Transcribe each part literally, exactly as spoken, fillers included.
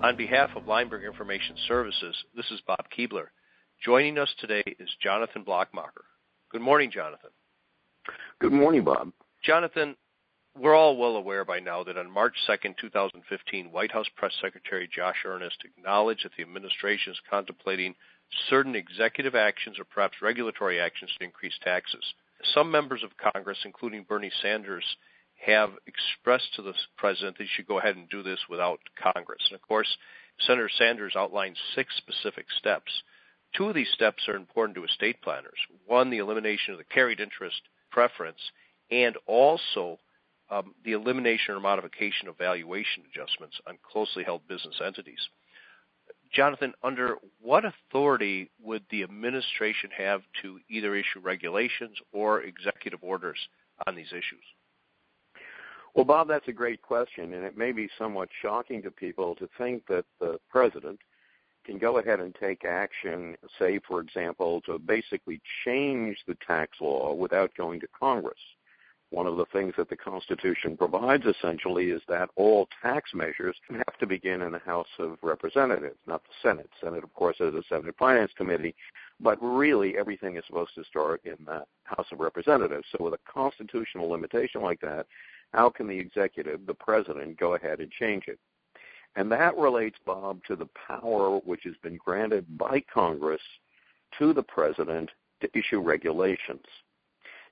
On behalf of Leimberg Information Services, this is Bob Keebler. Joining us today is Jonathan Blattmachr. Good morning, Jonathan. Good morning, Bob. Jonathan, we're all well aware by now that on March second, two thousand fifteen, White House Press Secretary Josh Earnest acknowledged that the administration is contemplating certain executive actions or perhaps regulatory actions to increase taxes. Some members of Congress, including Bernie Sanders, have expressed to the president that he should go ahead and do this without Congress. And, of course, Senator Sanders outlined six specific steps. Two of these steps are important to estate planners. One, the elimination of the carried interest preference, and also um, the elimination or modification of valuation adjustments on closely held business entities. Jonathan, under what authority would the administration have to either issue regulations or executive orders on these issues? Well, Bob, that's a great question, and it may be somewhat shocking to people to think that the president can go ahead and take action, say, for example, to basically change the tax law without going to Congress. One of the things that the Constitution provides, essentially, is that all tax measures have to begin in the House of Representatives, not the Senate. Senate, of course, is a Senate Finance Committee, but really everything is supposed to start in the House of Representatives. So with a constitutional limitation like that, how can the executive, the president, go ahead and change it? And that relates, Bob, to the power which has been granted by Congress to the president to issue regulations.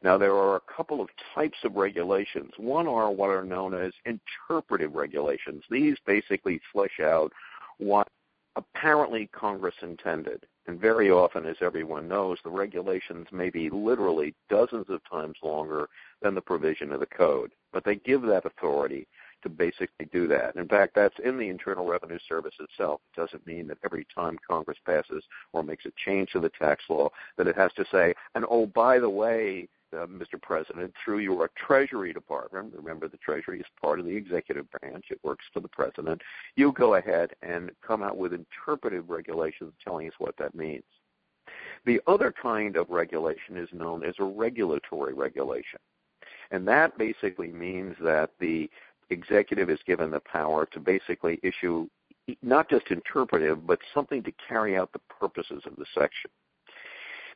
Now, there are a couple of types of regulations. One are what are known as interpretive regulations. These basically flesh out what apparently Congress intended. And very often, as everyone knows, the regulations may be literally dozens of times longer than the provision of the code. But they give that authority to basically do that. In fact, that's in the Internal Revenue Service itself. It doesn't mean that every time Congress passes or makes a change to the tax law that it has to say, and oh, by the way, Uh, Mister President, through your Treasury Department, remember the Treasury is part of the executive branch, it works for the president, you go ahead and come out with interpretive regulations telling us what that means. The other kind of regulation is known as a regulatory regulation, and that basically means that the executive is given the power to basically issue not just interpretive, but something to carry out the purposes of the section.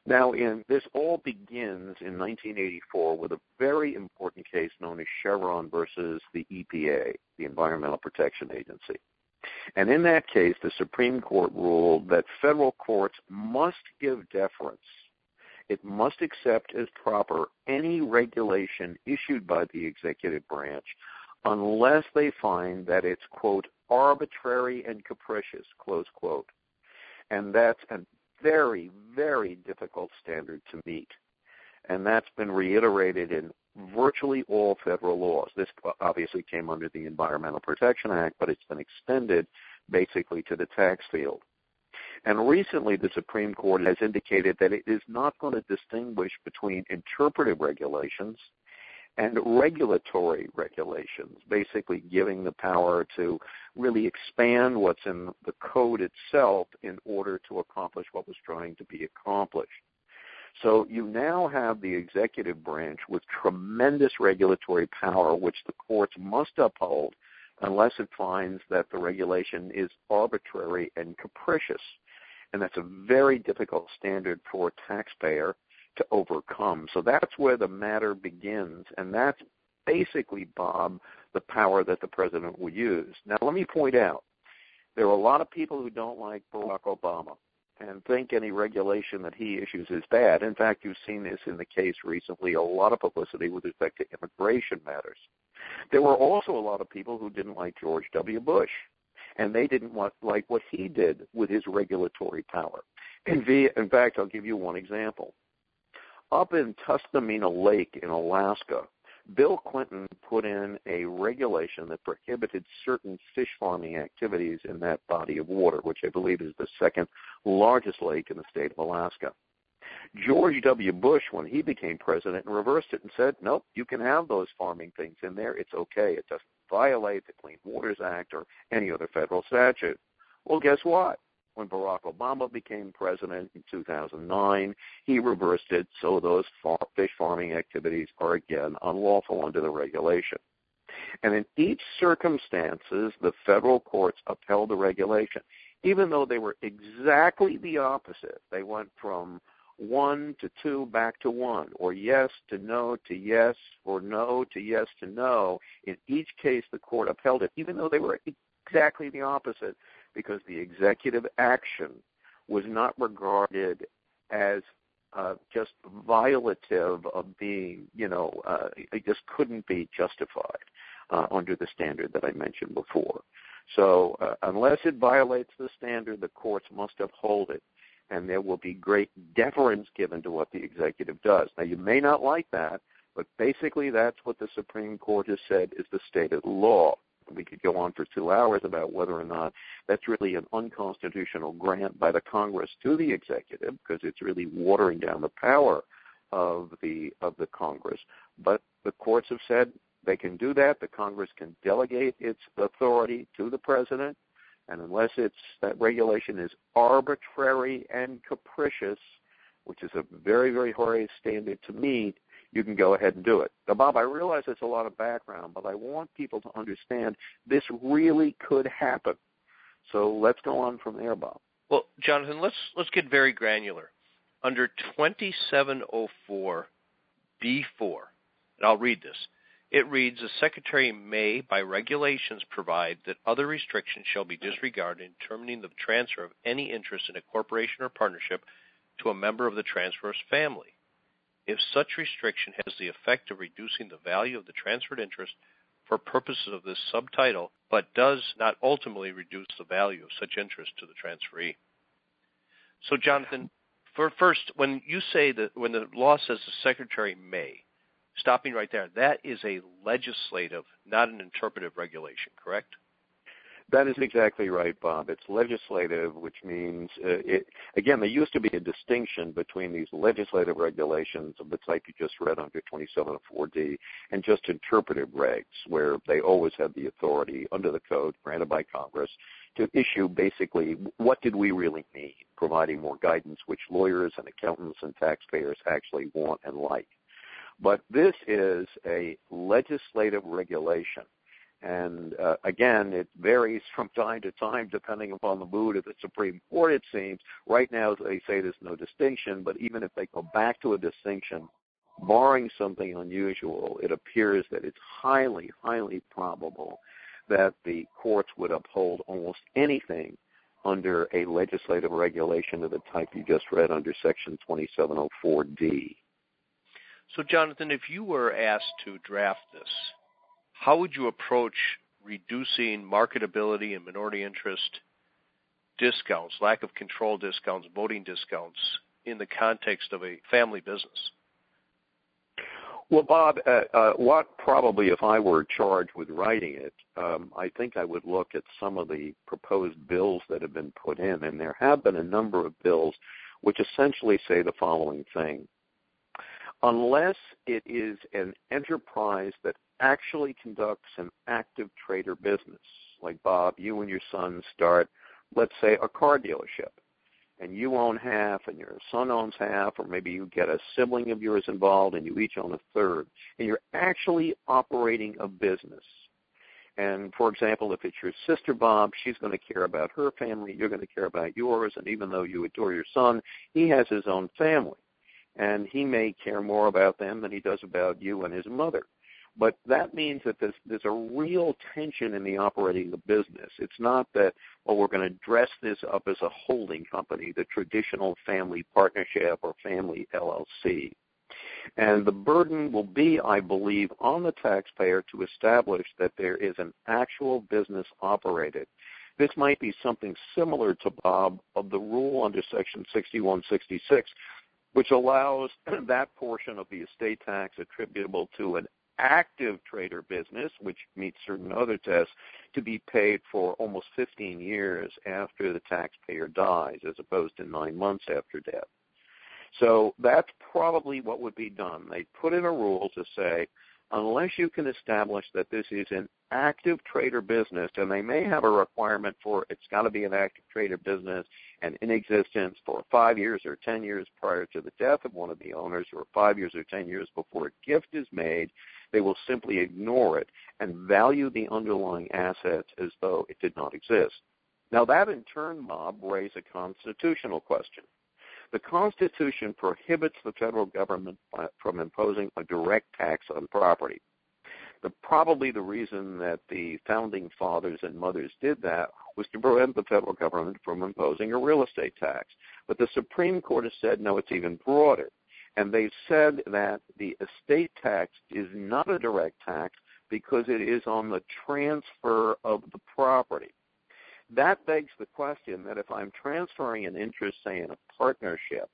Now, in, this all begins in nineteen eighty-four with a very important case known as Chevron versus the E P A, the Environmental Protection Agency. And in that case, the Supreme Court ruled that federal courts must give deference. It must accept as proper any regulation issued by the executive branch unless they find that it's, quote, arbitrary and capricious, close quote. And that's an very, very difficult standard to meet. And that's been reiterated in virtually all federal laws. This obviously came under the Environmental Protection Act, but it's been extended basically to the tax field. And recently the Supreme Court has indicated that it is not going to distinguish between interpretive regulations and regulatory regulations, basically giving the power to really expand what's in the code itself in order to accomplish what was trying to be accomplished. So you now have the executive branch with tremendous regulatory power, which the courts must uphold unless it finds that the regulation is arbitrary and capricious. And that's a very difficult standard for a taxpayer to overcome. So that's where the matter begins, and that's basically, Bob, the power that the president will use. Now, let me point out, there are a lot of people who don't like Barack Obama and think any regulation that he issues is bad. In fact, you've seen this in the case recently, a lot of publicity with respect to immigration matters. There were also a lot of people who didn't like George W. Bush, and they didn't want, like what he did with his regulatory power. In, via, in fact, I'll give you one example. Up in Tustumena Lake in Alaska, Bill Clinton put in a regulation that prohibited certain fish farming activities in that body of water, which I believe is the second largest lake in the state of Alaska. George W. Bush, when he became president, reversed it and said, nope, you can have those farming things in there. It's okay. It doesn't violate the Clean Water Act or any other federal statute. Well, guess what? When Barack Obama became president in two thousand nine, he reversed it, so those far- fish farming activities are again unlawful under the regulation. And in each circumstances, the federal courts upheld the regulation, even though they were exactly the opposite. They went from one to two back to one, or yes to no to yes, or no to yes to no. In each case, the court upheld it, even though they were exactly the opposite, because the executive action was not regarded as uh, just violative of being, you know, uh, it just couldn't be justified uh, under the standard that I mentioned before. So uh, unless it violates the standard, the courts must uphold it, and there will be great deference given to what the executive does. Now, you may not like that, but basically that's what the Supreme Court has said is the stated law. We could go on for two hours about whether or not that's really an unconstitutional grant by the Congress to the executive, because it's really watering down the power of the of the Congress. But the courts have said they can do that. The Congress can delegate its authority to the president, and unless it's that regulation is arbitrary and capricious, which is a very, very high standard to meet, you can go ahead and do it. Now, Bob, I realize it's a lot of background, but I want people to understand this really could happen. So let's go on from there, Bob. Well, Jonathan, let's let's get very granular. Under twenty-seven oh four B four, and I'll read this. It reads, the Secretary may, by regulations, provide that other restrictions shall be disregarded in determining the transfer of any interest in a corporation or partnership to a member of the transferor's family, if such restriction has the effect of reducing the value of the transferred interest for purposes of this subtitle, but does not ultimately reduce the value of such interest to the transferee. So, Jonathan, for first, when you say that when the law says the Secretary may, stopping right there, that is a legislative, not an interpretive regulation, correct? That is exactly right, Bob. It's legislative, which means, uh, it, again, there used to be a distinction between these legislative regulations of the type you just read under twenty-seven oh four D and just interpretive regs, where they always had the authority under the code granted by Congress to issue basically what did we really need, providing more guidance, which lawyers and accountants and taxpayers actually want and like. But this is a legislative regulation. And, uh, again, it varies from time to time depending upon the mood of the Supreme Court, it seems. Right now they say there's no distinction, but even if they go back to a distinction, barring something unusual, it appears that it's highly, highly probable that the courts would uphold almost anything under a legislative regulation of the type you just read under Section twenty-seven oh four D. So, Jonathan, if you were asked to draft this, how would you approach reducing marketability and minority interest discounts, lack of control discounts, voting discounts in the context of a family business? Well, Bob, uh, uh, what probably if I were charged with writing it, um, I think I would look at some of the proposed bills that have been put in, and there have been a number of bills which essentially say the following thing. Unless it is an enterprise that actually conducts an active trader business, like Bob, you and your son start, let's say, a car dealership, and you own half and your son owns half, or maybe you get a sibling of yours involved and you each own a third, and you're actually operating a business. And, for example, if it's your sister, Bob, she's going to care about her family, you're going to care about yours, and even though you adore your son, he has his own family. And he may care more about them than he does about you and his mother. But that means that there's, there's a real tension in the operating of the business. It's not that, well, we're going to dress this up as a holding company, the traditional family partnership or family L L C. And the burden will be, I believe, on the taxpayer to establish that there is an actual business operated. This might be something similar to, Bob, of the rule under Section sixty-one sixty-six, which allows that portion of the estate tax attributable to an active trader business, which meets certain other tests, to be paid for almost fifteen years after the taxpayer dies, as opposed to nine months after death. So that's probably what would be done. They put in a rule to say, unless you can establish that this is an active trader business, and they may have a requirement for it's got to be an active trader business and in existence for five years or ten years prior to the death of one of the owners, or five years or ten years before a gift is made, They will simply ignore it and value the underlying assets as though it did not exist. Now that in turn, Bob, raises a constitutional question. The Constitution prohibits the federal government from imposing a direct tax on property. The, probably the reason that the founding fathers and mothers did that was to prevent the federal government from imposing a real estate tax. But the Supreme Court has said, no, it's even broader. And they've said that the estate tax is not a direct tax because it is on the transfer of the property. That begs the question that if I'm transferring an interest, say, in a partnership,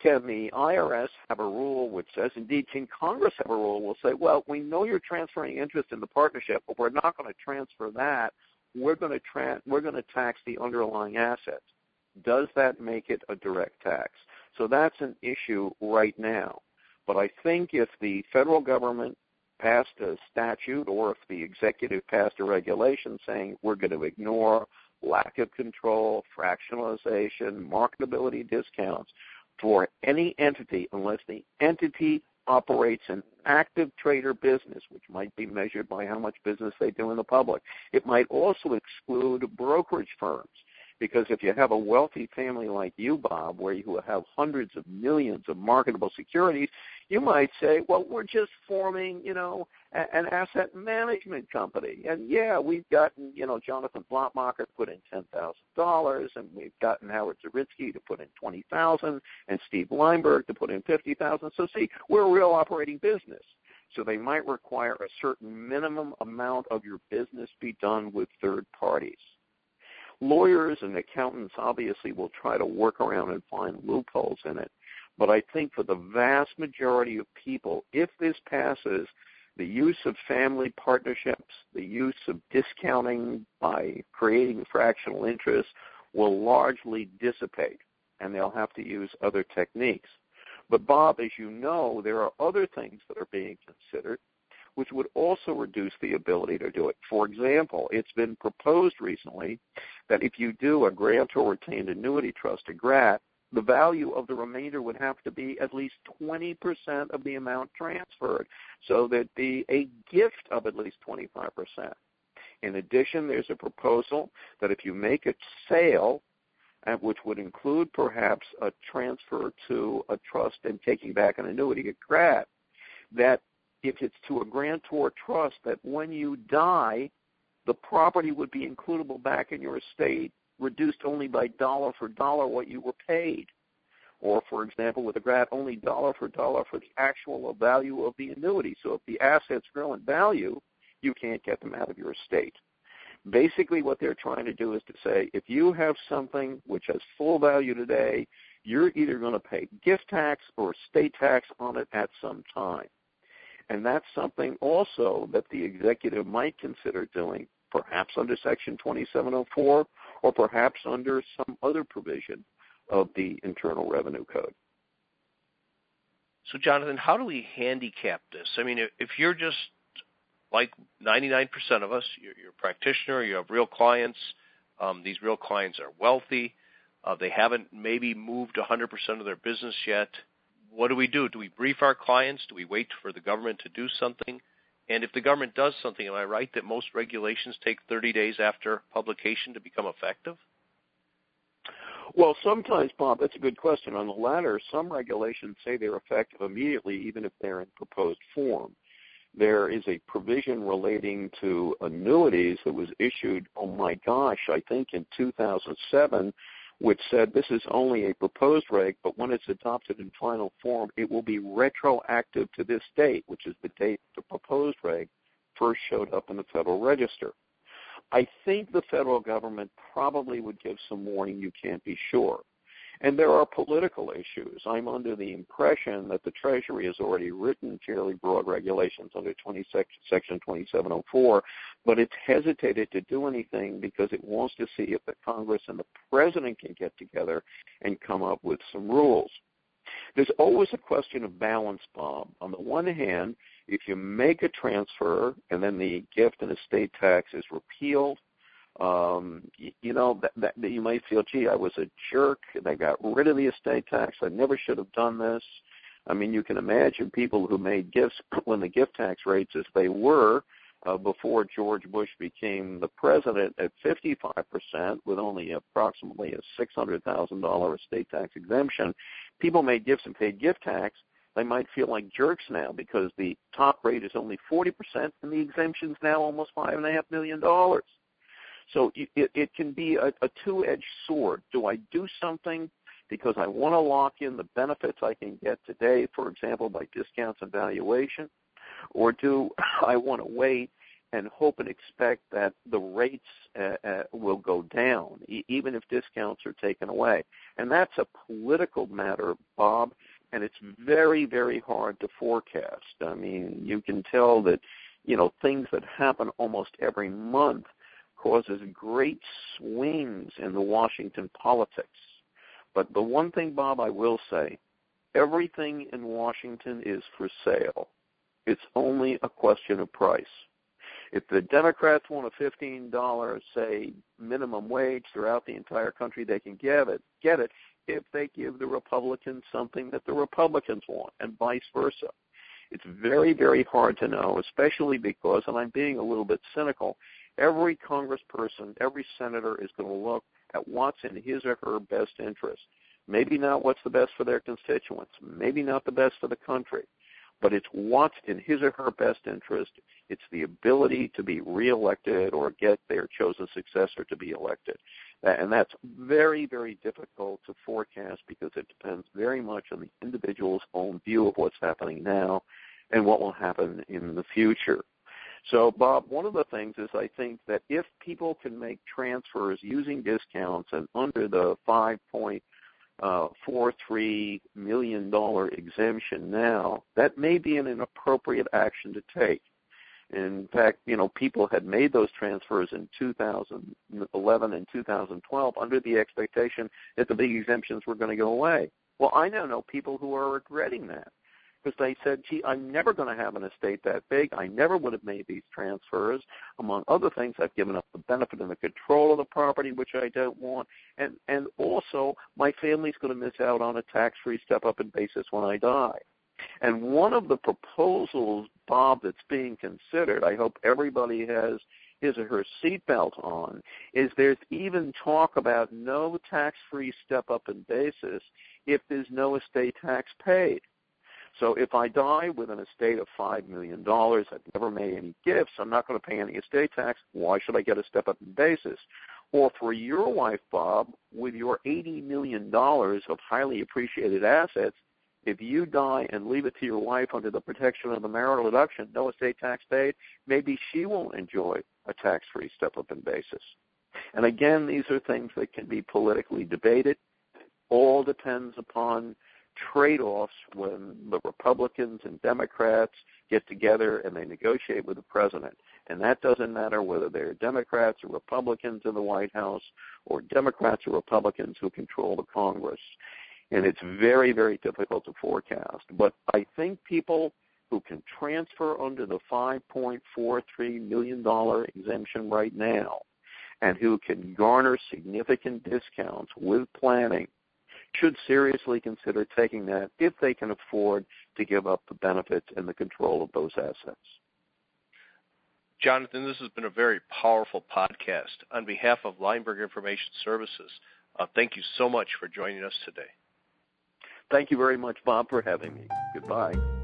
can the I R S have a rule which says, indeed, can Congress have a rule which will say, well, we know you're transferring interest in the partnership, but we're not going to transfer that. We're going to tra- we're going to tax the underlying assets. Does that make it a direct tax? So that's an issue right now. But I think if the federal government passed a statute or if the executive passed a regulation saying we're going to ignore lack of control, fractionalization, marketability discounts for any entity unless the entity operates an active trader business, which might be measured by how much business they do in the public. It might also exclude brokerage firms, because if you have a wealthy family like you, Bob, where you have hundreds of millions of marketable securities, you might say, well, we're just forming, you know, an asset management company. And, yeah, we've gotten, you know, Jonathan Blattmachr to put in ten thousand dollars, and we've gotten Howard Zaritsky to put in twenty thousand dollars, and Steve Leimberg to put in fifty thousand dollars. So, see, we're a real operating business. So they might require a certain minimum amount of your business be done with third parties. Lawyers and accountants obviously will try to work around and find loopholes in it. But I think for the vast majority of people, if this passes, the use of family partnerships, the use of discounting by creating fractional interest will largely dissipate, and they'll have to use other techniques. But, Bob, as you know, there are other things that are being considered which would also reduce the ability to do it. For example, it's been proposed recently that if you do a grant or retained annuity trust, a GRAT, the value of the remainder would have to be at least twenty percent of the amount transferred, so there'd be a gift of at least twenty-five percent. In addition, there's a proposal that if you make a sale, which would include perhaps a transfer to a trust and taking back an annuity, a GRAT, that if it's to a grantor trust, that when you die, the property would be includable back in your estate, reduced only by dollar for dollar what you were paid. Or, for example, with a GRAT, only dollar for dollar for the actual value of the annuity. So if the assets grow in value, you can't get them out of your estate. Basically what they're trying to do is to say, if you have something which has full value today, you're either going to pay gift tax or estate tax on it at some time. And that's something also that the executive might consider doing, perhaps under Section twenty-seven oh four or perhaps under some other provision of the Internal Revenue Code. So, Jonathan, how do we handicap this? I mean, if you're just like ninety-nine percent of us, you're, you're a practitioner, you have real clients, um, these real clients are wealthy, uh, they haven't maybe moved one hundred percent of their business yet. What do we do? Do we brief our clients? Do we wait for the government to do something? And if the government does something, am I right that most regulations take thirty days after publication to become effective? Well, sometimes, Bob, that's a good question. On the latter, some regulations say they're effective immediately, even if they're in proposed form. There is a provision relating to annuities that was issued, oh my gosh, I think in two thousand seven, which said this is only a proposed reg, but when it's adopted in final form, it will be retroactive to this date, which is the date the proposed reg first showed up in the Federal Register. I think the federal government probably would give some warning, you can't be sure. And there are political issues. I'm under the impression that the Treasury has already written fairly broad regulations under Section twenty-seven oh four, but it's hesitated to do anything because it wants to see if the Congress and the President can get together and come up with some rules. There's always a question of balance, Bob. On the one hand, if you make a transfer and then the gift and estate tax is repealed, Um, you, you know, that, that, that you might feel, gee, I was a jerk, and I got rid of the estate tax, I never should have done this. I mean, you can imagine people who made gifts when the gift tax rates, as they were uh, before George Bush became the president, at fifty-five percent with only approximately a six hundred thousand dollars estate tax exemption. People made gifts and paid gift tax. They might feel like jerks now because the top rate is only forty percent and the exemption's now almost five point five million dollars. So it, it can be a, a two-edged sword. Do I do something because I want to lock in the benefits I can get today, for example, by discounts and valuation, or do I want to wait and hope and expect that the rates uh, uh, will go down, e- even if discounts are taken away? And that's a political matter, Bob, and it's very, very hard to forecast. I mean, you can tell that, you know, things that happen almost every month causes great swings in the Washington politics. But the one thing, Bob, I will say, everything in Washington is for sale. It's only a question of price. If the Democrats want a fifteen dollars, say, minimum wage throughout the entire country, they can get it, get it if they give the Republicans something that the Republicans want, and vice versa. It's very, very hard to know, especially because, and I'm being a little bit cynical, every congressperson, every senator is going to look at what's in his or her best interest. Maybe not what's the best for their constituents, maybe not the best for the country, but it's what's in his or her best interest. It's the ability to be reelected or get their chosen successor to be elected. And that's very, very difficult to forecast because it depends very much on the individual's own view of what's happening now and what will happen in the future. So, Bob, one of the things is I think that if people can make transfers using discounts and under the five point four three million dollars exemption now, that may be an appropriate action to take. In fact, you know, people had made those transfers in two thousand eleven and two thousand twelve under the expectation that the big exemptions were going to go away. Well, I now know people who are regretting that, because they said, gee, I'm never going to have an estate that big. I never would have made these transfers. Among other things, I've given up the benefit and the control of the property, which I don't want. And, and also, my family's going to miss out on a tax-free step-up in basis when I die. And one of the proposals, Bob, that's being considered, I hope everybody has his or her seatbelt on, is there's even talk about no tax-free step-up in basis if there's no estate tax paid. So if I die with an estate of five million dollars, I've never made any gifts, I'm not going to pay any estate tax, why should I get a step-up in basis? Or for your wife, Bob, with your eighty million dollars of highly appreciated assets, if you die and leave it to your wife under the protection of the marital deduction, no estate tax paid, maybe she won't enjoy a tax-free step-up in basis. And again, these are things that can be politically debated. All depends upon trade-offs when the Republicans and Democrats get together and they negotiate with the president. And that doesn't matter whether they're Democrats or Republicans in the White House or Democrats or Republicans who control the Congress. And it's very, very difficult to forecast. But I think people who can transfer under the five point four three million dollars exemption right now and who can garner significant discounts with planning should seriously consider taking that if they can afford to give up the benefits and the control of those assets. Jonathan, this has been a very powerful podcast. On behalf of Leimberg Information Services, uh, thank you so much for joining us today. Thank you very much, Bob, for having me. Goodbye.